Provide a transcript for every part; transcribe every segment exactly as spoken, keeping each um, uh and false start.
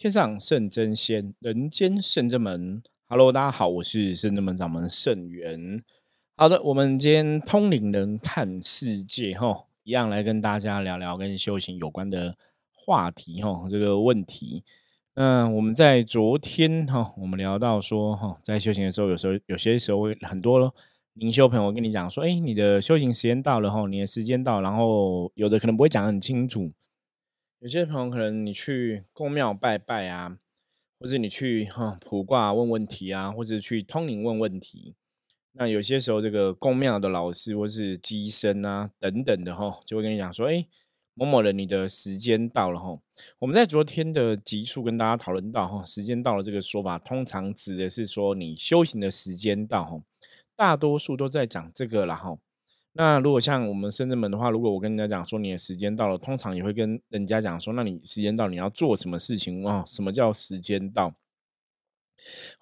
天上圣真仙，人间圣真门。Hello， 大家好，我是圣真门掌门圣元。好的，我们今天通灵人看世界哈，一样来跟大家聊聊跟修行有关的话题哈，这个问题。嗯、呃，我们在昨天哈，我们聊到说哈，在修行的时候，有时候有些时候会很多咯。灵修朋友跟你讲说，哎，你的修行时间到了，你的时间到了，然后有的可能不会讲得很清楚。有些朋友可能你去公庙拜拜啊，或者你去卜卦问问题啊，或者去通灵问问题。那有些时候这个公庙的老师或是乩身啊等等的就会跟你讲说，哎，某某人你的时间到了。我们在昨天的集数跟大家讨论到，时间到了这个说法，通常指的是说你修行的时间到。大多数都在讲这个啦哈。那如果像我们圣真门的话，如果我跟人家讲说你的时间到了，通常也会跟人家讲说，那你时间到了你要做什么事情啊、哦？什么叫时间到？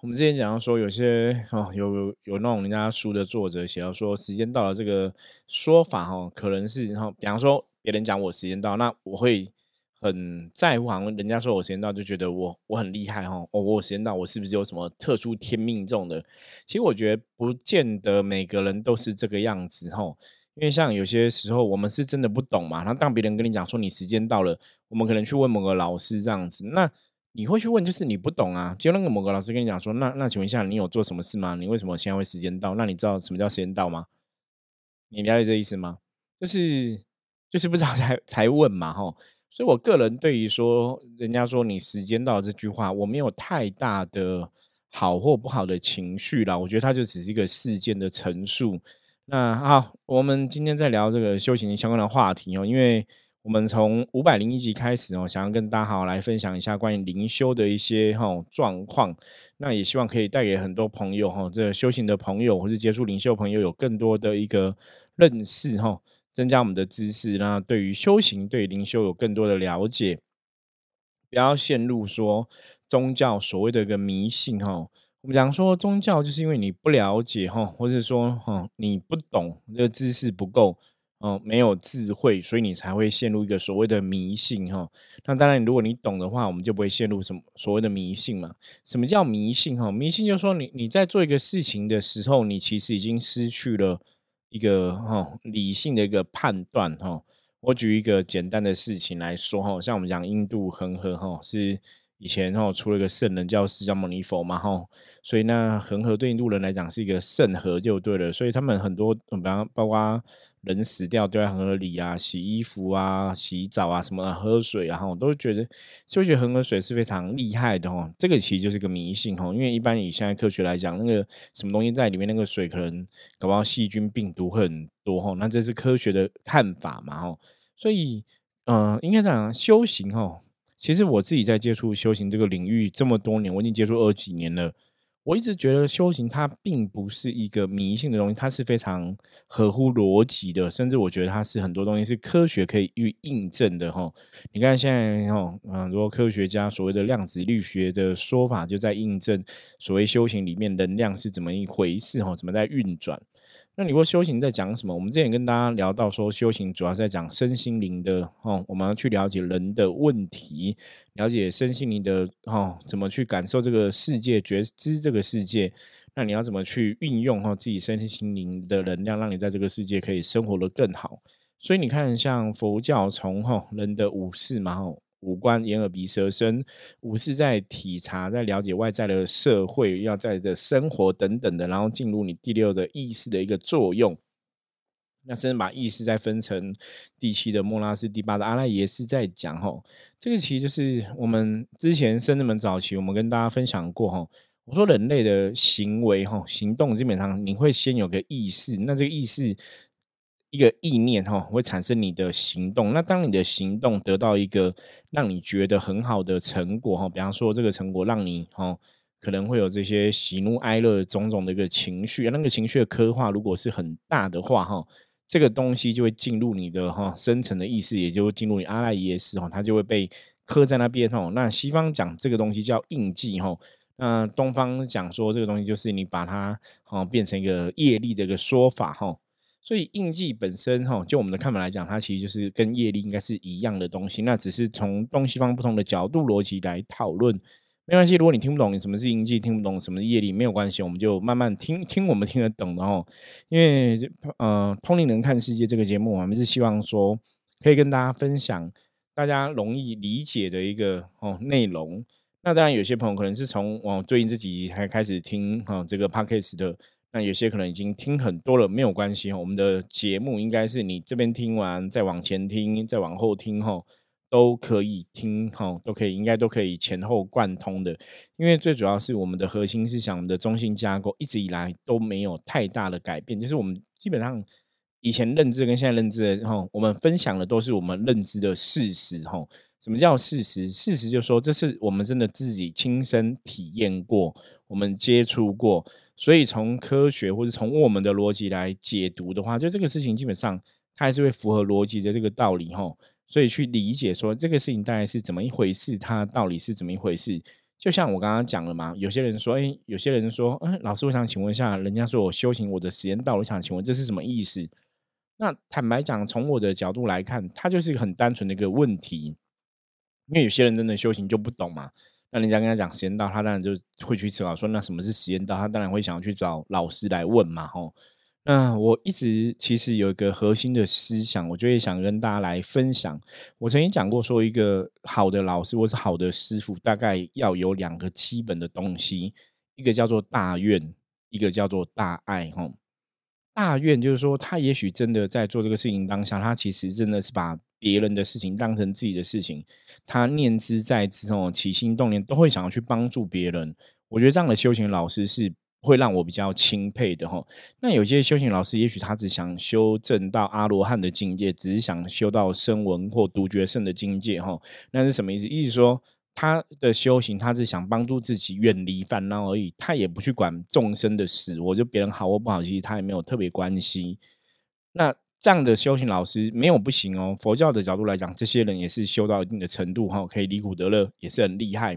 我们之前讲到说，有些、哦、有有有那种人家书的作者写到说，时间到了这个说法哈、哦，可能是哈、哦，比方说别人讲我时间到，那我会很在乎，好像人家说我时间到就觉得我我很厉害哦，我有时间到，我是不是有什么特殊天命这种的？其实我觉得不见得每个人都是这个样子哦，因为像有些时候我们是真的不懂嘛，那当别人跟你讲说你时间到了，我们可能去问某个老师这样子，那你会去问就是你不懂啊，就那个某个老师跟你讲说，那那请问一下你有做什么事吗？你为什么现在会时间到？那你知道什么叫时间到吗？你了解这意思吗？就是就是不知道才才问嘛吼。所以我个人对于说人家说你时间到这句话，我没有太大的好或不好的情绪啦，我觉得它就只是一个事件的陈述。那好，我们今天在聊这个修行相关的话题哦，因为我们从五百零一集开始哦，想要跟大家好来分享一下关于灵修的一些哦状况，那也希望可以带给很多朋友哦，这个修行的朋友或是接触灵修的朋友有更多的一个认识哦，增加我们的知识，那对于修行对灵修有更多的了解，不要陷入说宗教所谓的一个迷信、哦、我们讲说宗教就是因为你不了解、哦、或者说、哦、你不懂这个知识不够、哦、没有智慧，所以你才会陷入一个所谓的迷信、哦、那当然如果你懂的话，我们就不会陷入什么所谓的迷信嘛。什么叫迷信、哦、迷信就是说 你, 你在做一个事情的时候，你其实已经失去了一个、哦、理性的一个判断、哦、我举一个简单的事情来说、哦、像我们讲印度恒河、哦、是以前、哦、出了一个圣人叫释迦牟尼佛嘛、哦、所以那恒河对印度人来讲是一个圣河就对了，所以他们很多包括人死掉丢在恒河里啊，洗衣服啊，洗澡啊，什么喝水啊，我都觉得就觉得恒河水是非常厉害的、哦、这个其实就是个迷信、哦、因为一般以现在科学来讲，那个什么东西在里面，那个水可能搞不好细菌病毒会很多、哦、那这是科学的看法嘛、哦、所以、呃、应该讲修行、哦、其实我自己在接触修行这个领域这么多年，我已经接触二几年了，我一直觉得修行它并不是一个迷信的东西，它是非常合乎逻辑的，甚至我觉得它是很多东西是科学可以印证的、哦、你看现在、哦、很多科学家所谓的量子力学的说法就在印证所谓修行里面能量是怎么一回事、哦、怎么在运转。那你说修行在讲什么？我们之前跟大家聊到说，修行主要是在讲身心灵的、哦、我们要去了解人的问题，了解身心灵的、哦、怎么去感受这个世界，觉知这个世界。那你要怎么去运用、哦、自己身心灵的能量，让你在这个世界可以生活得更好。所以你看像佛教从、哦、人的五识嘛、哦、五官眼耳鼻舌身，五识在体察，在了解外在的社会，要在的生活等等的，然后进入你第六的意识的一个作用。那甚至把意识再分成第七的莫那识，第八的阿赖耶识在讲吼，这个其实就是我们之前圣真门早期我们跟大家分享过吼，我说人类的行为吼行动基本上你会先有个意识，那这个意识一个意念吼会产生你的行动，那当你的行动得到一个让你觉得很好的成果吼，比方说这个成果让你吼可能会有这些喜怒哀乐种种的一个情绪，那个情绪的刻画如果是很大的话吼，这个东西就会进入你的、哦、深层的意识，也就会进入你阿赖耶识、哦、它就会被刻在那边、哦、那西方讲这个东西叫印记、哦、那东方讲说这个东西就是你把它、哦、变成一个业力的一个说法、哦、所以印记本身就我们的看法来讲，它其实就是跟业力应该是一样的东西，那只是从东西方不同的角度逻辑来讨论。没关系，如果你听不懂什么是印记，听不懂什么是业力，没有关系，我们就慢慢听听我们听得懂的哦。因为呃，通灵人看世界这个节目，我们是希望说可以跟大家分享大家容易理解的一个哦内容。那当然，有些朋友可能是从哦最近这几集才开始听哦这个 podcast 的，那有些可能已经听很多了，没有关系哦。我们的节目应该是你这边听完，再往前听，再往后听哦。都可以听都可以应该都可以前后贯通的，因为最主要是我们的核心思想，我们的中心架构一直以来都没有太大的改变，就是我们基本上以前认知跟现在认知的，我们分享的都是我们认知的事实。什么叫事实？事实就是说这是我们真的自己亲身体验过，我们接触过，所以从科学或者从我们的逻辑来解读的话，就这个事情基本上它还是会符合逻辑的这个道理，所以去理解说这个事情大概是怎么一回事，它到底是怎么一回事。就像我刚刚讲了嘛，有些人说哎，有些人说哎，老师我想请问一下，人家说我修行我的时间到了，我想请问这是什么意思？那坦白讲，从我的角度来看，它就是一个很单纯的一个问题，因为有些人真的修行就不懂嘛，那人家跟他讲时间到，他当然就会去思考说那什么是时间到，他当然会想要去找老师来问嘛吼。那我一直其实有一个核心的思想，我就会想跟大家来分享。我曾经讲过说，一个好的老师或是好的师傅大概要有两个基本的东西，一个叫做大愿，一个叫做大爱。大愿就是说他也许真的在做这个事情当下，他其实真的是把别人的事情当成自己的事情，他念之在之，起心动念都会想要去帮助别人。我觉得这样的修行老师是会让我比较钦佩的。那有些修行老师也许他只想修正到阿罗汉的境界，只是想修到声闻或独觉圣的境界，那是什么意思？意思说他的修行他只想帮助自己远离烦恼而已，他也不去管众生的死活，就别人好或不好其实他也没有特别关系。那这样的修行老师没有不行哦，佛教的角度来讲，这些人也是修到一定的程度，可以离苦得乐，也是很厉害，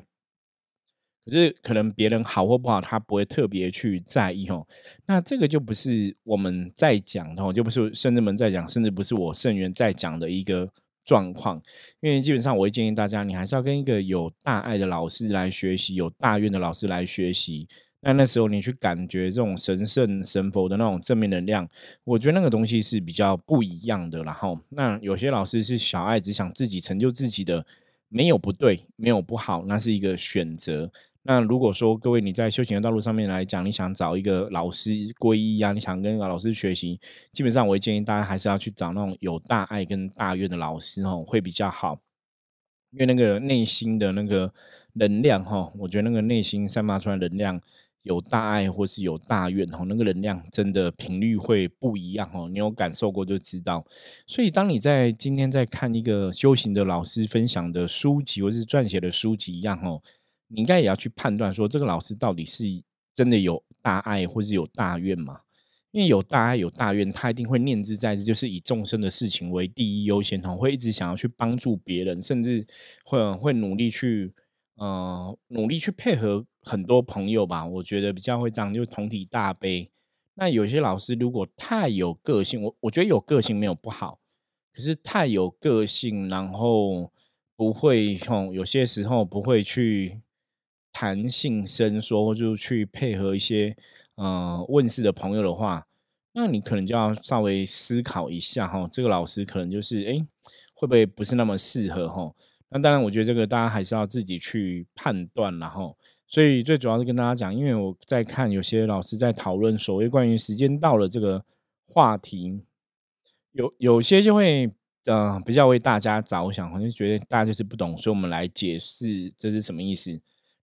可是可能别人好或不好他不会特别去在意哦。那这个就不是我们在讲的，就不是圣人们在讲，甚至不是我圣元在讲的一个状况。因为基本上我会建议大家，你还是要跟一个有大爱的老师来学习，有大愿的老师来学习，那那时候你去感觉这种神圣神佛的那种正面能量，我觉得那个东西是比较不一样的。然后那有些老师是小爱，只想自己成就自己的，没有不对没有不好，那是一个选择。那如果说各位你在修行的道路上面来讲，你想找一个老师皈依啊，你想跟老师学习，基本上我会建议大家还是要去找那种有大爱跟大愿的老师哦，会比较好。因为那个内心的那个能量哦，我觉得那个内心散发出来的能量，有大爱或是有大愿哦，那个能量真的频率会不一样哦，你有感受过就知道。所以当你在今天在看一个修行的老师分享的书籍或是撰写的书籍一样哦，你应该也要去判断说这个老师到底是真的有大爱或是有大愿嘛？因为有大爱有大愿，他一定会念之在之，就是以众生的事情为第一优先，会一直想要去帮助别人，甚至 会, 会努力去呃努力去配合很多朋友吧，我觉得比较会这样，就是同体大悲。那有些老师如果太有个性， 我, 我觉得有个性没有不好，可是太有个性，然后不会、嗯、有些时候不会去弹性伸缩，或者去配合一些呃问世的朋友的话，那你可能就要稍微思考一下哈，这个老师可能就是哎会不会不是那么适合哈？那当然，我觉得这个大家还是要自己去判断啦哈。所以最主要是跟大家讲，因为我在看有些老师在讨论所谓关于时间到了这个话题，有有些就会。呃，比较为大家着想，我就觉得大家就是不懂，所以我们来解释这是什么意思。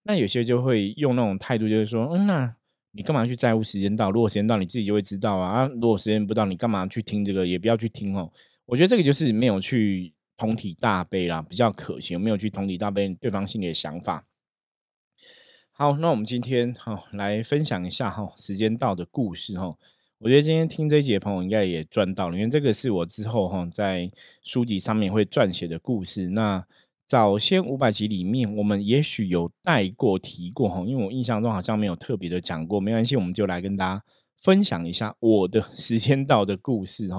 那有些就会用那种态度，就是说，嗯，那你干嘛去在乎时间到？如果时间到，你自己就会知道啊。啊如果时间不到，你干嘛去听这个？也不要去听哦。我觉得这个就是没有去同体大悲啦，比较可惜，没有去同体大悲对方心里的想法。好，那我们今天、哦、来分享一下、哦、时间到的故事哦。我觉得今天听这一集的朋友应该也赚到了，因为这个是我之后在书籍上面会撰写的故事。那早先五百集里面我们也许有带过提过，因为我印象中好像没有特别的讲过，没关系，我们就来跟大家分享一下我的时间到的故事。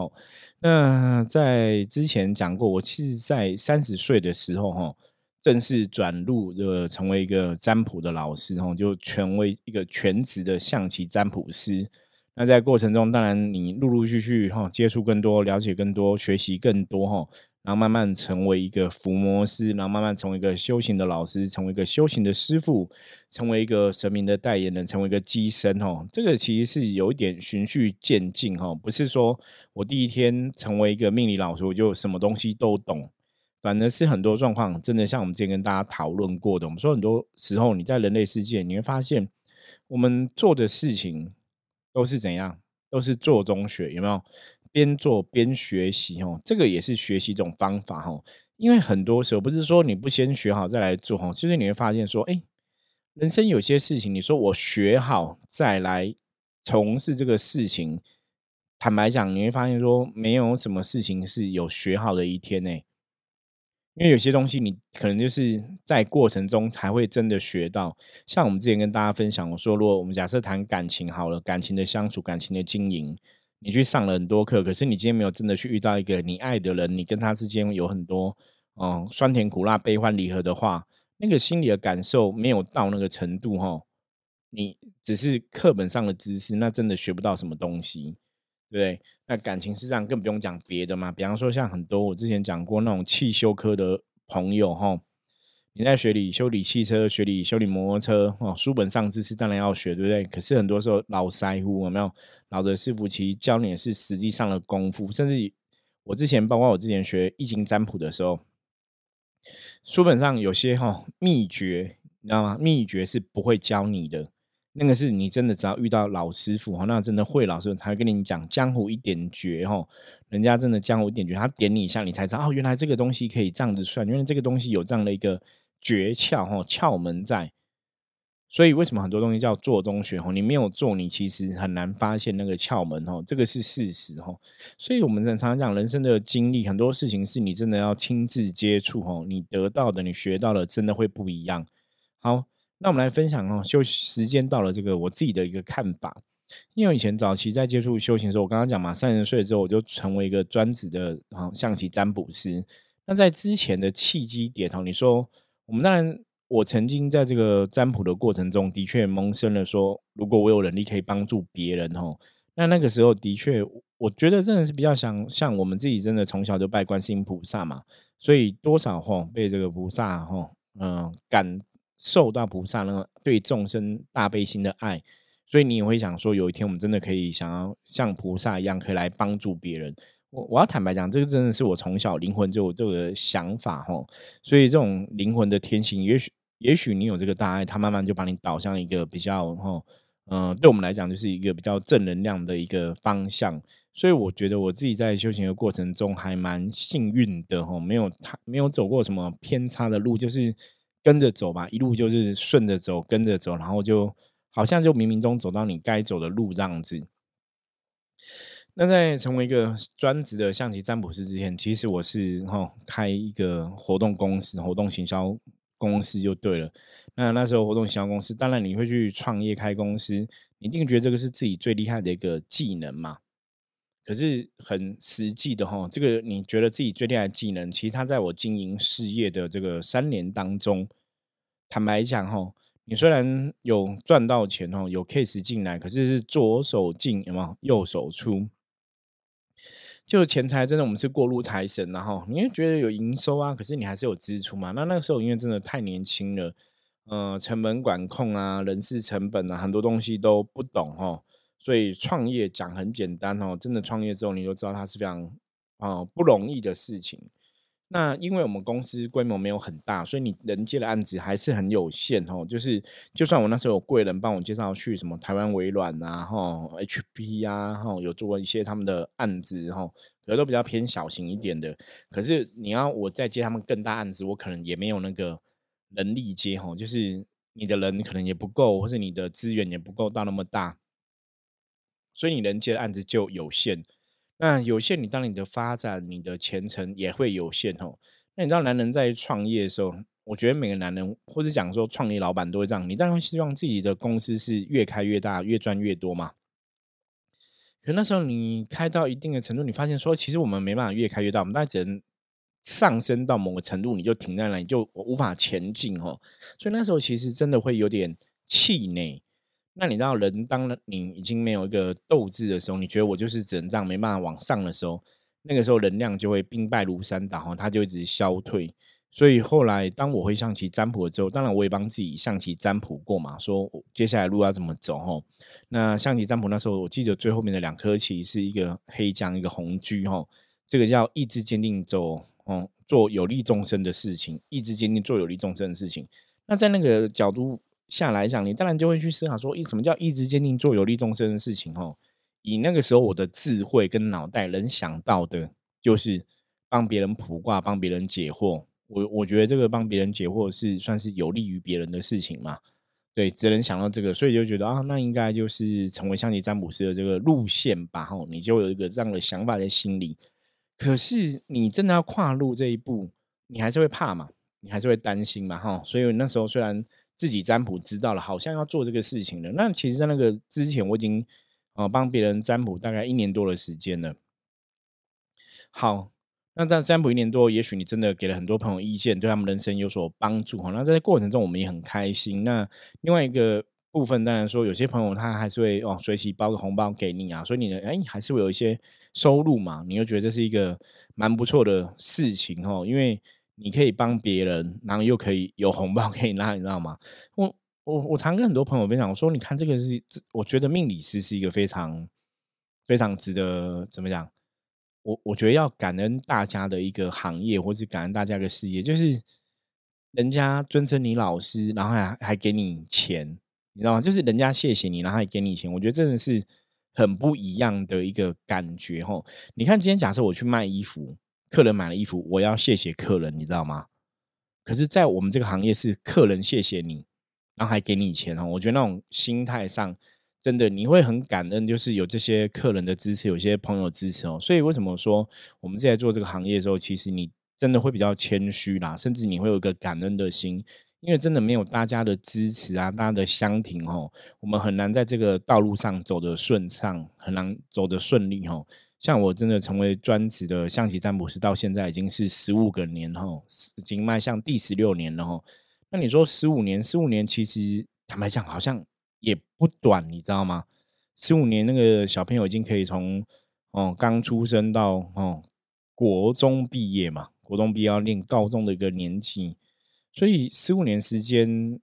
那在之前讲过，我其实在三十岁的时候正式转入的成为一个占卜的老师，就成为一个全职的象棋占卜师。那在过程中当然你陆陆续续接触更多，了解更多，学习更多，然后慢慢成为一个伏魔师，然后慢慢成为一个修行的老师，成为一个修行的师父，成为一个神明的代言人，成为一个乩身、哦、这个其实是有一点循序渐进、哦、不是说我第一天成为一个命理老师我就什么东西都懂，反而是很多状况真的像我们之前跟大家讨论过的，我们说很多时候你在人类世界你会发现我们做的事情都是怎样，都是做中学，有没有？边做边学习、哦、这个也是学习一种方法、哦、因为很多时候不是说你不先学好再来做、哦、就是你会发现说诶，人生有些事情你说我学好再来从事这个事情，坦白讲你会发现说没有什么事情是有学好的一天耶，因为有些东西你可能就是在过程中才会真的学到。像我们之前跟大家分享我说，如果我们假设谈感情好了，感情的相处，感情的经营，你去上了很多课，可是你今天没有真的去遇到一个你爱的人，你跟他之间有很多、嗯、酸甜苦辣悲欢离合的话，那个心理的感受没有到那个程度、哦、你只是课本上的知识，那真的学不到什么东西，对不对？那感情是这样，更不用讲别的嘛。比方说像很多我之前讲过那种汽修科的朋友、哦、你在学理修理汽车，学理修理摩托车、哦、书本上知识当然要学，对不对？可是很多时候老塞乎，有没有？老的师傅其实教你的是实际上的功夫，甚至我之前包括我之前学易经占卜的时候，书本上有些、哦、秘诀，你知道吗？秘诀是不会教你的，那个是你真的只要遇到老师傅，那真的会老师才会跟你讲江湖一点诀，人家真的江湖一点诀，他点你一下你才知道、哦、原来这个东西可以这样子算，原来这个东西有这样的一个诀窍窍门在。所以为什么很多东西叫做中学，你没有做你其实很难发现那个窍门，这个是事实。所以我们常常讲人生的经历，很多事情是你真的要亲自接触，你得到的你学到的真的会不一样。好，那我们来分享、哦、休息时间到了这个我自己的一个看法。因为以前早期在接触修行的时候，我刚刚讲嘛，三十岁之后我就成为一个专职的、哦、象棋占卜师。那在之前的契机点、哦、你说我们当然我曾经在这个占卜的过程中的确萌生了说如果我有能力可以帮助别人、哦、那那个时候的确我觉得真的是比较想像我们自己真的从小就拜观世音菩萨嘛，所以多少、哦、被这个菩萨、哦呃、感受到菩萨那个对众生大悲心的爱，所以你也会想说有一天我们真的可以想要像菩萨一样可以来帮助别人。 我, 我要坦白讲这个真的是我从小灵魂就有这个想法，所以这种灵魂的天性也许也许你有这个大爱，它慢慢就把你导向一个比较、呃、对我们来讲就是一个比较正能量的一个方向。所以我觉得我自己在修行的过程中还蛮幸运的，没有没有走过什么偏差的路，就是跟着走吧，一路就是顺着走，跟着走，然后就好像就冥冥中走到你该走的路这样子。那在成为一个专职的象棋占卜师之前，其实我是、哦、开一个活动公司，活动行销公司就对了。那那时候活动行销公司，当然你会去创业开公司，你一定觉得这个是自己最厉害的一个技能嘛。可是很实际的、哦、这个你觉得自己最厉害的技能，其实它在我经营事业的这个三年当中，坦白讲、哦、你虽然有赚到钱、哦、有 case 进来，可是是左手进有没有右手出，就钱财真的我们是过路财神、啊哦、你会觉得有营收啊，可是你还是有支出嘛。那那个时候因为真的太年轻了，呃，成本管控啊，人事成本啊，很多东西都不懂、哦，所以创业讲很简单、哦、真的创业之后你就知道它是非常、呃、不容易的事情。那因为我们公司规模没有很大，所以你能接的案子还是很有限、哦、就是就算我那时候有贵人帮我介绍去什么台湾微软啊、哦、H P 啊、哦、有做过一些他们的案子、哦、可是都比较偏小型一点的。可是你要我再接他们更大案子，我可能也没有那个能力接、哦、就是你的人可能也不够，或是你的资源也不够到那么大，所以你能接的案子就有限。那有限你当你的发展你的前程也会有限、哦、那你知道男人在创业的时候，我觉得每个男人或是讲说创业老板都会这样，你当然希望自己的公司是越开越大越赚越多嘛。可那时候你开到一定的程度，你发现说其实我们没办法越开越大，我们大概只能上升到某个程度你就停在那里，就无法前进哦。所以那时候其实真的会有点气馁。那你知道人当你已经没有一个斗志的时候，你觉得我就是只能这样没办法往上的时候，那个时候能量就会兵败如山倒，它就一直消退。所以后来当我会象棋占卜了之后，当然我也帮自己象棋占卜过嘛，说接下来路要怎么走吼。那象棋占卜那时候我记得最后面的两颗棋是一个黑将一个红车吼，这个叫意志坚定走、哦、做有利众生的事情，意志坚定做有利众生的事情。那在那个角度下来讲，你当然就会去思考说什么叫意志坚定做有利众生的事情吼。以那个时候我的智慧跟脑袋能想到的就是帮别人卜卦，帮别人解惑。我, 我觉得这个帮别人解惑是算是有利于别人的事情嘛，对，只能想到这个，所以就觉得啊，那应该就是成为象棋占卜师的这个路线吧，你就有一个这样的想法在心里。可是你真的要跨入这一步，你还是会怕嘛，你还是会担心嘛，所以那时候虽然自己占卜知道了好像要做这个事情了，那其实在那个之前我已经、呃、帮别人占卜大概一年多的时间了。好，那在占卜一年多，也许你真的给了很多朋友意见，对他们人生有所帮助。那在过程中我们也很开心。那另外一个部分当然说有些朋友他还是会、哦、随喜包个红包给你啊，所以你、哎、还是会有一些收入嘛，你就觉得这是一个蛮不错的事情、哦、因为你可以帮别人，然后又可以有红包可以拿，你知道吗？我我我常跟很多朋友分享，我说你看这个是，我觉得命理师是一个非常非常值得怎么讲，我, 我觉得要感恩大家的一个行业，或是感恩大家的事业，就是人家尊称你老师，然后 还, 还给你钱，你知道吗？就是人家谢谢你，然后还给你钱，我觉得真的是很不一样的一个感觉吼。你看今天假设我去卖衣服，客人买了衣服，我要谢谢客人，你知道吗？可是在我们这个行业是客人谢谢你，然后还给你钱，我觉得那种心态上真的你会很感恩，就是有这些客人的支持，有些朋友的支持哦。所以为什么说我们在做这个行业的时候，其实你真的会比较谦虚啦，甚至你会有一个感恩的心，因为真的没有大家的支持啊，大家的相挺哦，我们很难在这个道路上走得顺畅，很难走得顺利哦。像我真的成为专职的象棋占卜师到现在已经是十五个年哦，已经迈向第十六年了哦。那你说十五年十五年其实坦白讲好像也不短，你知道吗？十五年那个小朋友已经可以从哦刚出生到哦国中毕业嘛，国中毕业要念高中的一个年纪，所以十五年时间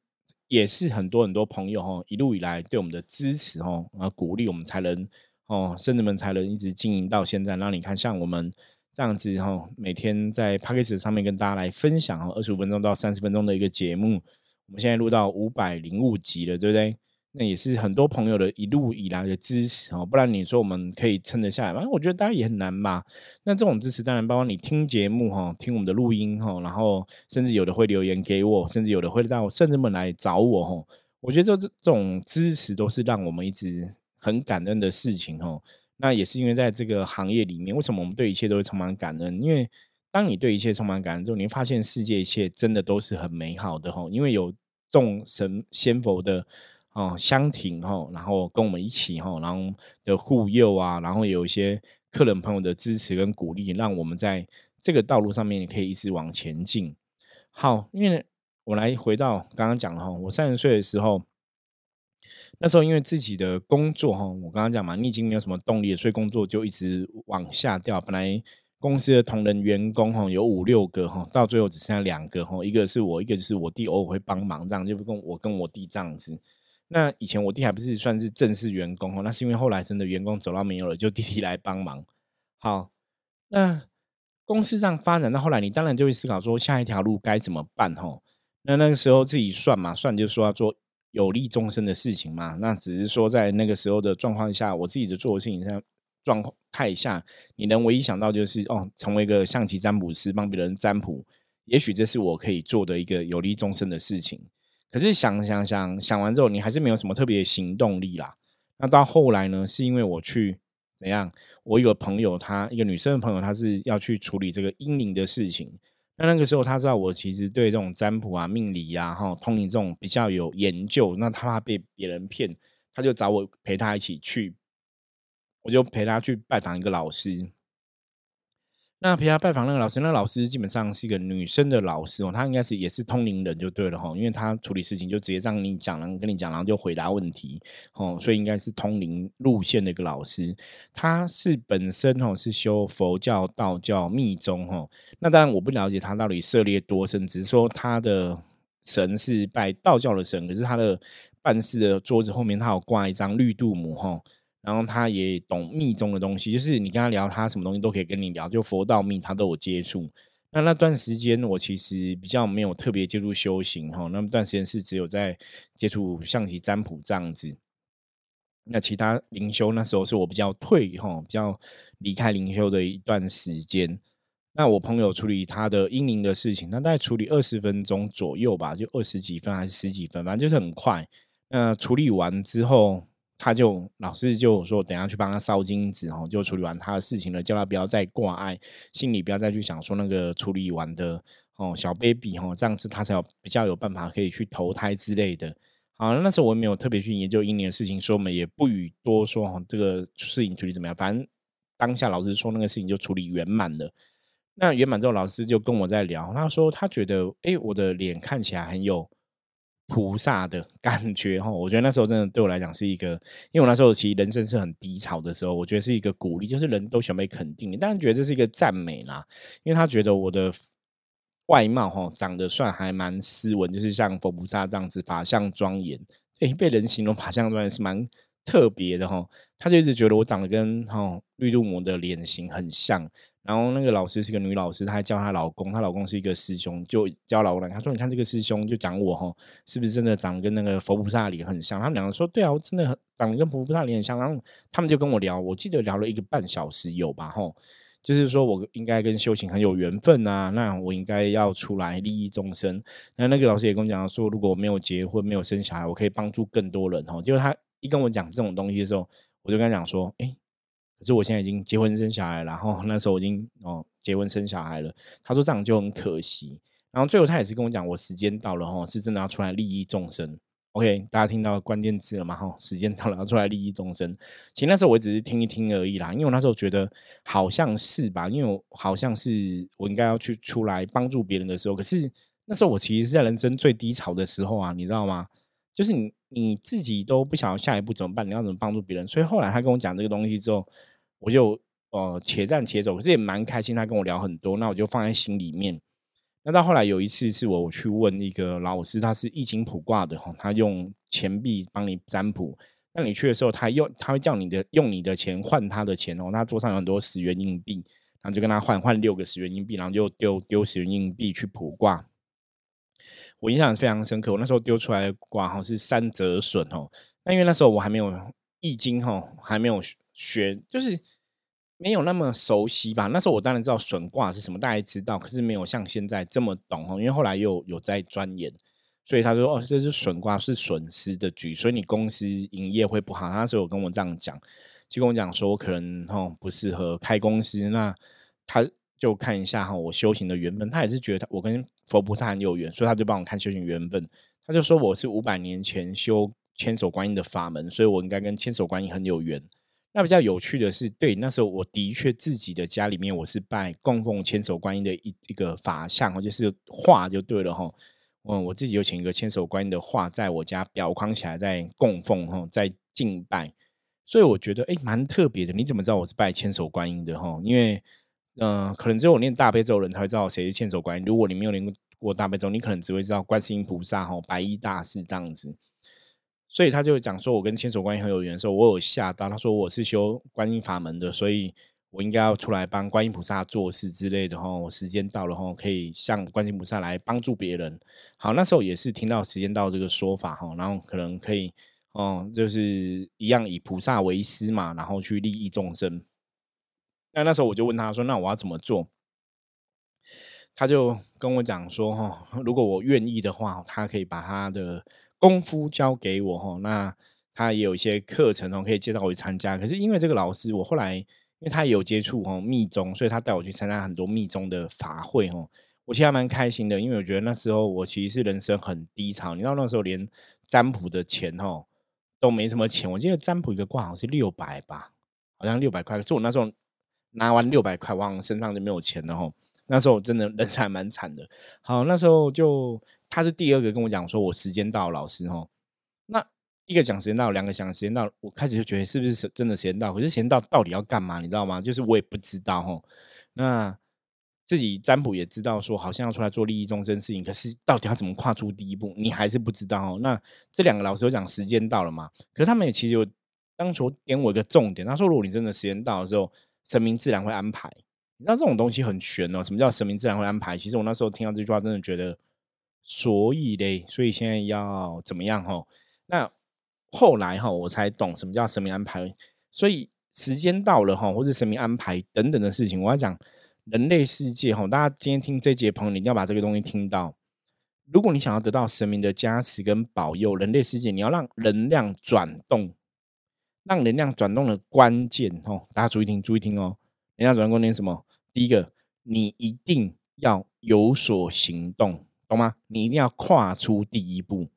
也是很多很多朋友哦一路以来对我们的支持哦啊鼓励，我们才能哦甚至们才能一直经营到现在。让你看像我们这样子哦，每天在 Podcast 上面跟大家来分享哦二十五分钟到三十分钟的一个节目，我们现在录到五百零五集了，对不对？那也是很多朋友的一路以来的支持哦，不然你说我们可以撑得下来吗？我觉得大家也很难吧。那这种支持当然包括你听节目哦，听我们的录音哦，然后甚至有的会留言给我，甚至有的会到甚至们来找我哦。我觉得这种支持都是让我们一直很感恩的事情哦。那也是因为在这个行业里面，为什么我们对一切都会充满感恩？因为当你对一切充满感恩之后，你会发现世界一切真的都是很美好的哦，因为有众神仙佛的哦、相挺、哦、然后跟我们一起、哦、然后的护佑啊，然后有一些客人朋友的支持跟鼓励，让我们在这个道路上面可以一直往前进。好，因为我来回到刚刚讲的、哦、我三十岁的时候，那时候因为自己的工作、哦、我刚刚讲嘛，你已经没有什么动力了，所以工作就一直往下掉。本来公司的同仁员工、哦、有五六个、哦、到最后只剩下两个、哦、一个是我，一个就是我弟偶尔会帮忙，这样就跟我跟我弟这样子。那以前我弟还不是算是正式员工，那是因为后来真的员工走到没有了，就弟弟来帮忙。好，那公司上发展到后来，你当然就会思考说下一条路该怎么办。那那个时候自己算嘛，算就说要做有利众生的事情嘛。那只是说在那个时候的状况下，我自己的做的事情下状态下，你能唯一想到就是哦，成为一个象棋占卜师，帮别人占卜，也许这是我可以做的一个有利众生的事情。可是想想想想完之后，你还是没有什么特别的行动力啦。那到后来呢，是因为我去怎样，我有个朋友，她一个女生的朋友，她是要去处理这个阴灵的事情。那那个时候她知道我其实对这种占卜啊、命理啊、通灵这种比较有研究，那她怕被别人骗，她就找我陪她一起去。我就陪他去拜访一个老师。那陪他拜访那个老师，那个老师基本上是一个女生的老师哦，她应该是也是通灵人就对了哈，因为她处理事情就直接让你讲，然后跟你讲，然后就回答问题哦，所以应该是通灵路线的一个老师。她是本身哦是修佛教、道教、密宗哦，那当然我不了解她到底涉猎多深，只是说她的神是拜道教的神，可是她的办事的桌子后面她有挂一张绿度母哦。然后他也懂密宗的东西，就是你跟他聊他什么东西都可以跟你聊，就佛道密他都有接触。那那段时间我其实比较没有特别接触修行，那段时间是只有在接触象棋占卜这样子。那其他灵修那时候是我比较退比较离开灵修的一段时间。那我朋友处理他的阴灵的事情，他大概处理二十分钟左右吧，就二十几分还是十几分，反正就是很快。那处理完之后他就老师就说等一下去帮他烧金纸，就处理完他的事情了，叫他不要再挂碍，心里不要再去想说那个处理完的小 baby 这样子他才有比较有办法可以去投胎之类的。好，那时候我没有特别去研究阴灵的事情，所以我们也不予多说这个事情处理怎么样，反正当下老师说那个事情就处理圆满了。那圆满之后老师就跟我在聊，他说他觉得哎、欸，我的脸看起来很有菩萨的感觉，我觉得那时候真的对我来讲是一个，因为我那时候其实人生是很低潮的时候，我觉得是一个鼓励，就是人都想被肯定，当然觉得这是一个赞美啦，因为他觉得我的外貌长得算还蛮斯文，就是像佛菩萨这样子法相庄严，被人形容法相庄严是蛮特别的，他就一直觉得我长得跟绿度母的脸型很像。然后那个老师是个女老师，她还叫她老公，她老公是一个师兄，就叫老公她说你看这个师兄就讲我吼是不是真的长得跟那个佛菩萨脸很像，他们两个说对啊我真的长得跟佛菩萨脸很像。然后他们就跟我聊，我记得聊了一个半小时有吧吼，就是说我应该跟修行很有缘分啊，那我应该要出来利益众生。那那个老师也跟我讲说如果我没有结婚没有生小孩我可以帮助更多人吼，结果他一跟我讲这种东西的时候我就跟他讲说哎。可是我现在已经结婚生小孩了，然后那时候我已经、哦、结婚生小孩了，他说这样就很可惜。然后最后他也是跟我讲我时间到了、哦、是真的要出来利益众生。 OK 大家听到关键字了吗、哦、时间到了要出来利益众生。其实那时候我只是听一听而已啦，因为我那时候觉得好像是吧，因为我好像是我应该要去出来帮助别人的时候，可是那时候我其实是在人生最低潮的时候啊，你知道吗，就是 你, 你自己都不晓得下一步怎么办，你要怎么帮助别人。所以后来他跟我讲这个东西之后我就呃且战且走，可是也蛮开心他跟我聊很多，那我就放在心里面。那到后来有一次是我去问一个老师，他是易经卜卦的，他用钱币帮你占卜，那你去的时候他用他会叫你的用你的钱换他的钱哦，他桌上有很多十元硬币，然后就跟他换换六个十元硬币，然后就丢丢十元硬币去卜卦。我印象非常深刻，我那时候丢出来的卦是三折损哦。那因为那时候我还没有易经哦，还没有学，就是没有那么熟悉吧。那时候我当然知道损卦是什么，大家知道，可是没有像现在这么懂哦。因为后来又有在钻研，所以他说哦，这是损卦，是损失的局，所以你公司营业会不好。他那时候有跟我这样讲，就跟我讲说我可能哦不适合开公司，那他就看一下我修行的缘分。他也是觉得我跟佛菩萨很有缘，所以他就帮我看修行缘分。他就说我是五百年前修千手观音的法门，所以我应该跟千手观音很有缘。那比较有趣的是，对，那时候我的确自己的家里面我是拜供奉千手观音的一一个法像，就是画就对了哈。嗯，我自己有请一个千手观音的画在我家裱框起来，在供奉哈，在敬拜。所以我觉得哎，蛮特别的。你怎么知道我是拜千手观音的哈？因为呃，可能只有我念大悲咒人才会知道谁是千手观音。如果你没有念过大悲咒，你可能只会知道观世音菩萨、哦、白衣大士这样子。所以他就讲说我跟千手观音很有缘的时候，我有吓到。他说我是修观音法门的，所以我应该要出来帮观音菩萨做事之类的、哦、我时间到了、哦、可以向观音菩萨来帮助别人。好，那时候也是听到时间到这个说法、哦、然后可能可以、哦、就是一样以菩萨为师嘛，然后去利益众生。那那时候我就问他说那我要怎么做，他就跟我讲说、哦、如果我愿意的话，他可以把他的功夫交给我、哦、那他也有一些课程、哦、可以介绍我去参加。可是因为这个老师我后来因为他也有接触、哦、密宗，所以他带我去参加很多密宗的法会、哦、我其实还蛮开心的，因为我觉得那时候我其实是人生很低潮，你知道那时候连占卜的钱、哦、都没什么钱，我记得占卜一个卦好像是六百吧，好像六百块，所以我那时候拿完六百块，我身上就没有钱了吼。那时候我真的人生还蛮惨的。好，那时候就他是第二个跟我讲说我时间到，老师吼。那一个讲时间到，两个讲时间到，我开始就觉得是不是真的时间到？可是时间到到底要干嘛？你知道吗？就是我也不知道吼。那自己占卜也知道说好像要出来做利益众生事情，可是到底要怎么跨出第一步你还是不知道哦。那这两个老师有讲时间到了嘛，可是他们也其实有当初点我一个重点，他说如果你真的时间到的时候神明自然会安排。你知道这种东西很玄哦，什么叫神明自然会安排？其实我那时候听到这句话真的觉得所以嘞，所以现在要怎么样哦？那后来哦我才懂什么叫神明安排，所以时间到了哦或者神明安排等等的事情，我要讲人类世界哈，大家今天听这节朋友，你一定要把这个东西听到。如果你想要得到神明的加持跟保佑，人类世界你要让能量转动，让能量转动的关键哦，大家注意听，注意听哦。能量转动关键是什么？第一个，你一定要有所行动，懂吗？你一定要跨出第一步。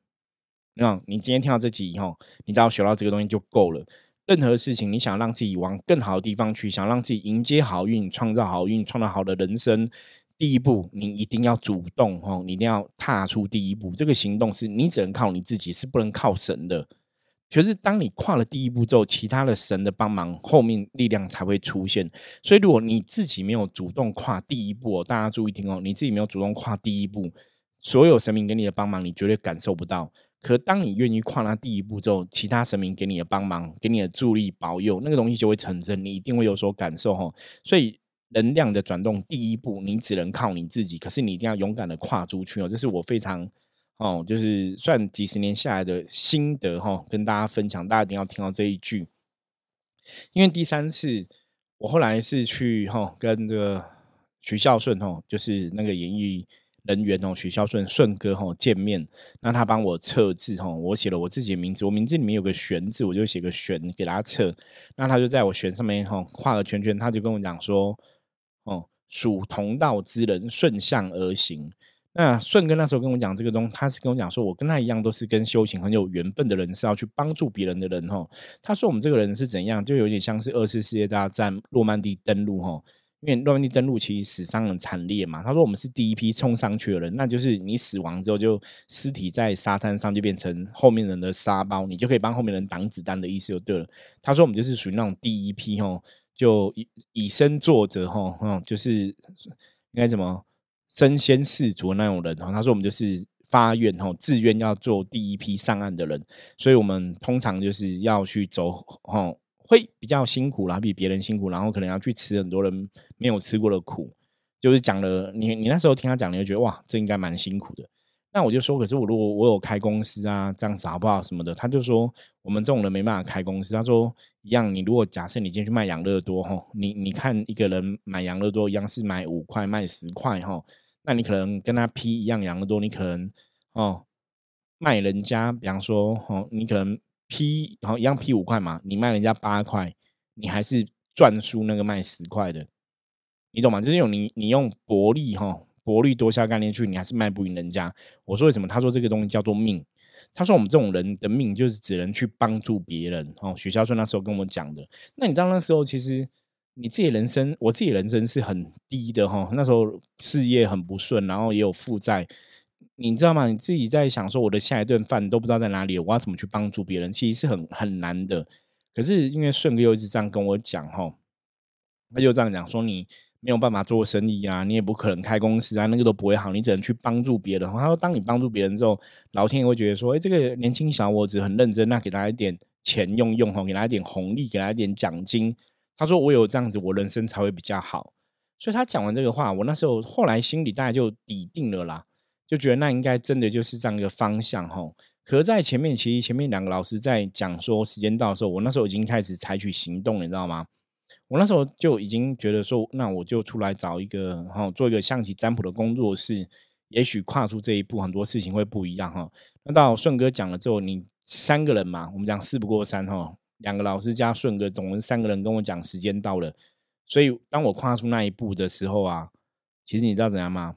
那，你今天听到这集以后，你只要学到这个东西就够了。任何事情你想让自己往更好的地方去，想让自己迎接好运，创造好运，创造好的人生，第一步你一定要主动哦，你一定要踏出第一步。这个行动是你只能靠你自己，是不能靠神的。可是当你跨了第一步之后，其他的神的帮忙，后面力量才会出现。所以如果你自己没有主动跨第一步哦，大家注意听哦，你自己没有主动跨第一步，所有神明给你的帮忙你绝对感受不到。可当你愿意跨那第一步之后，其他神明给你的帮忙，给你的助力保佑，那个东西就会成真，你一定会有所感受哦。所以能量的转动第一步你只能靠你自己，可是你一定要勇敢的跨出去哦。这是我非常哦，就是算几十年下来的心得哦，跟大家分享，大家一定要听到这一句。因为第三次我后来是去哦跟这个徐孝顺哦，就是那个演艺人员哦，许孝顺顺哥哦见面，那他帮我测字哦，我写了我自己的名字，我名字里面有个玄字，我就写个玄给他测，那他就在我玄上面哦画个圈圈，他就跟我讲说哦，属同道之人顺向而行。那顺哥那时候跟我讲这个东西，他是跟我讲说我跟他一样都是跟修行很有缘分的人，是要去帮助别人的人哦。他说我们这个人是怎样，就有点像是二次世界大战诺曼底登陆哦，因为诺曼底登陆其实死伤很惨烈嘛，他说我们是第一批冲上去的人，那就是你死亡之后就尸体在沙滩上就变成后面人的沙包，你就可以帮后面人挡子弹的意思就对了。他说我们就是属于那种第一批哦，就 以, 以身作则哦、嗯，就是应该怎么身先士卒那种人哦。他说我们就是发愿哦，自愿要做第一批上岸的人，所以我们通常就是要去走哦。会比较辛苦啦，比别人辛苦，然后可能要去吃很多人没有吃过的苦，就是讲了你你那时候听他讲你就觉得哇这应该蛮辛苦的。那我就说可是我如果我有开公司啊这样子好不好什么的，他就说我们这种人没办法开公司，他说一样你如果假设你今天去卖养乐多吼，你你看一个人买养乐多一样是买五块卖十块吼，那你可能跟他批一样养乐多，你可能哦卖人家比方说哦你可能P 然后一样 P 五块嘛，你卖人家八块，你还是赚输那个卖十块的，你懂吗？就是用你你用薄利哈薄利多销概念去，你还是卖不赢人家。我说为什么？他说这个东西叫做命。他说我们这种人的命就是只能去帮助别人哦。许孝顺那时候跟我讲的。那你知道那时候其实你自己人生，我自己人生是很低的哈。那时候事业很不顺，然后也有负债。你知道吗？你自己在想说我的下一顿饭都不知道在哪里，我要怎么去帮助别人，其实是很很难的。可是因为顺哥又一直这样跟我讲吼，他就这样讲说你没有办法做生意啊，你也不可能开公司啊，那个都不会好，你只能去帮助别人。他说当你帮助别人之后，老天也会觉得说哎，这个年轻小伙子很认真，那给他一点钱用用吼，给他一点红利，给他一点奖金。他说我有这样子我人生才会比较好。所以他讲完这个话，我那时候后来心里大概就底定了啦，就觉得那应该真的就是这样一个方向吼。可是在前面，其实前面两个老师在讲说时间到的时候，我那时候已经开始采取行动了，你知道吗？我那时候就已经觉得说，那我就出来找一个吼，做一个象棋占卜的工作室，也许跨出这一步，很多事情会不一样吼。那到顺哥讲了之后，你三个人嘛，我们讲事不过三吼，两个老师加顺哥，总共三个人跟我讲时间到了。所以当我跨出那一步的时候啊，其实你知道怎样吗？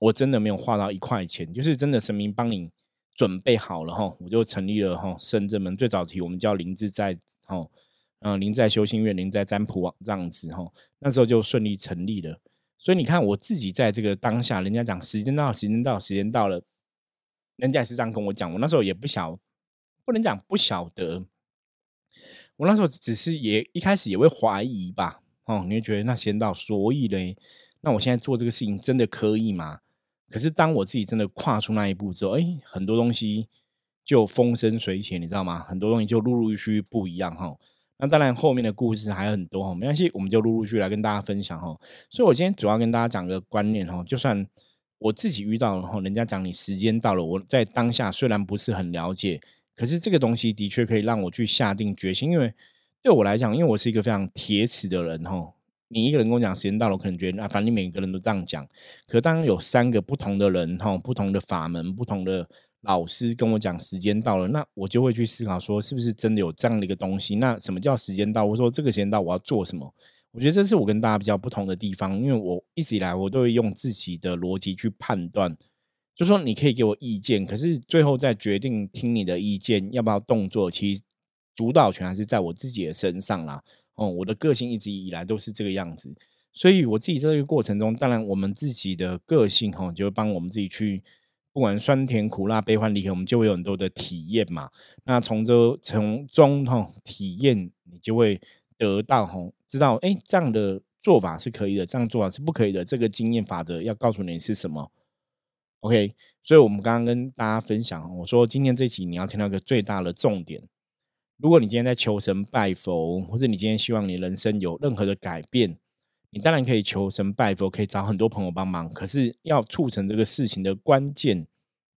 我真的没有花到一块钱，就是真的神明帮你准备好了吼。我就成立了吼，圣真门，最早期我们叫灵自在吼，嗯、呃，灵在修心院，灵在占卜网这样子哈、哦，那时候就顺利成立了。所以你看我自己在这个当下，人家讲时间到，时间到，时间到了，人家也是这样跟我讲。我那时候也不晓，不能讲不晓得，我那时候只是也一开始也会怀疑吧，哦，你会觉得那时间到，所以嘞，那我现在做这个事情真的可以吗？可是当我自己真的跨出那一步之后，哎，很多东西就风生水起，你知道吗？很多东西就陆陆续续不一样哈、哦。那当然，后面的故事还有很多哈，没关系，我们就陆陆续续来跟大家分享哈。所以我今天主要跟大家讲个观念哈，就算我自己遇到了哈，人家讲你时间到了，我在当下虽然不是很了解，可是这个东西的确可以让我去下定决心，因为对我来讲，因为我是一个非常铁齿的人哈。你一个人跟我讲时间到了，我可能觉得啊，反正每个人都这样讲。可当有三个不同的人哈，不同的法门，不同的老师跟我讲时间到了，那我就会去思考说，是不是真的有这样的一个东西？那什么叫时间到？我说这个时间到，我要做什么？我觉得这是我跟大家比较不同的地方，因为我一直以来我都会用自己的逻辑去判断，就说你可以给我意见，可是最后再决定听你的意见要不要动作，其实主导权还是在我自己的身上啦。哦、嗯，我的个性一直以来都是这个样子，所以我自己在这个过程中，当然我们自己的个性哈、哦，就会帮我们自己去。不管酸甜苦辣悲欢离合，我们就会有很多的体验嘛。那从这从中、哦、体验，你就会得到、哦、知道，哎，这样的做法是可以的，这样做法是不可以的。这个经验法则要告诉你是什么。OK， 所以我们刚刚跟大家分享，我说今天这集你要听到一个最大的重点。如果你今天在求神拜佛，或者你今天希望你人生有任何的改变。你当然可以求神拜佛，可以找很多朋友帮忙，可是要促成这个事情的关键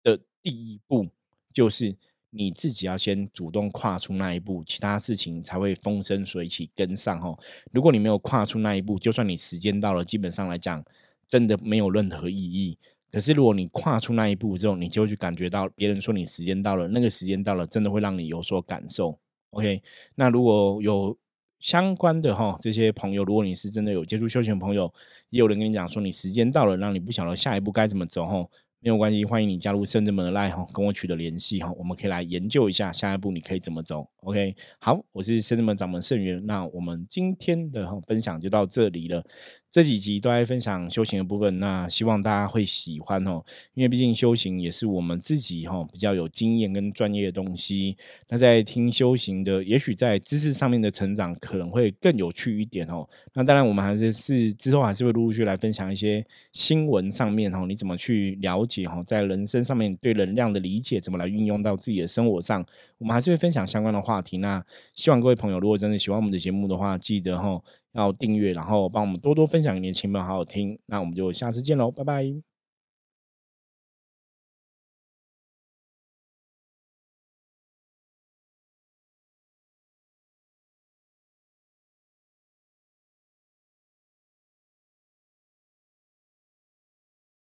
的第一步，就是你自己要先主动跨出那一步，其他事情才会风生水起跟上、哦、如果你没有跨出那一步，就算你时间到了，基本上来讲真的没有任何意义。可是如果你跨出那一步之后，你就会去感觉到别人说你时间到了，那个时间到了真的会让你有所感受。 OK， 那如果有相关的哈，这些朋友，如果你是真的有接触修行的朋友，也有人跟你讲说你时间到了，让你不晓得下一步该怎么走哈，没有关系，欢迎你加入圣真门的 LINE 哈，跟我取得联系哈，我们可以来研究一下下一步你可以怎么走。OK， 好，我是圣真门掌门圣元，那我们今天的分享就到这里了。这几集都在分享修行的部分，那希望大家会喜欢哦，因为毕竟修行也是我们自己哦比较有经验跟专业的东西。那在听修行的，也许在知识上面的成长可能会更有趣一点哦。那当然，我们还是是之后还是会陆陆续续来分享一些新闻上面哦，你怎么去了解哦，在人生上面对能量的理解，怎么来运用到自己的生活上，我们还是会分享相关的话题。那希望各位朋友，如果真的喜欢我们的节目的话，记得哦。要订阅，然后帮我们多多分享给你的亲朋好友听。那我们就下次见喽，拜拜。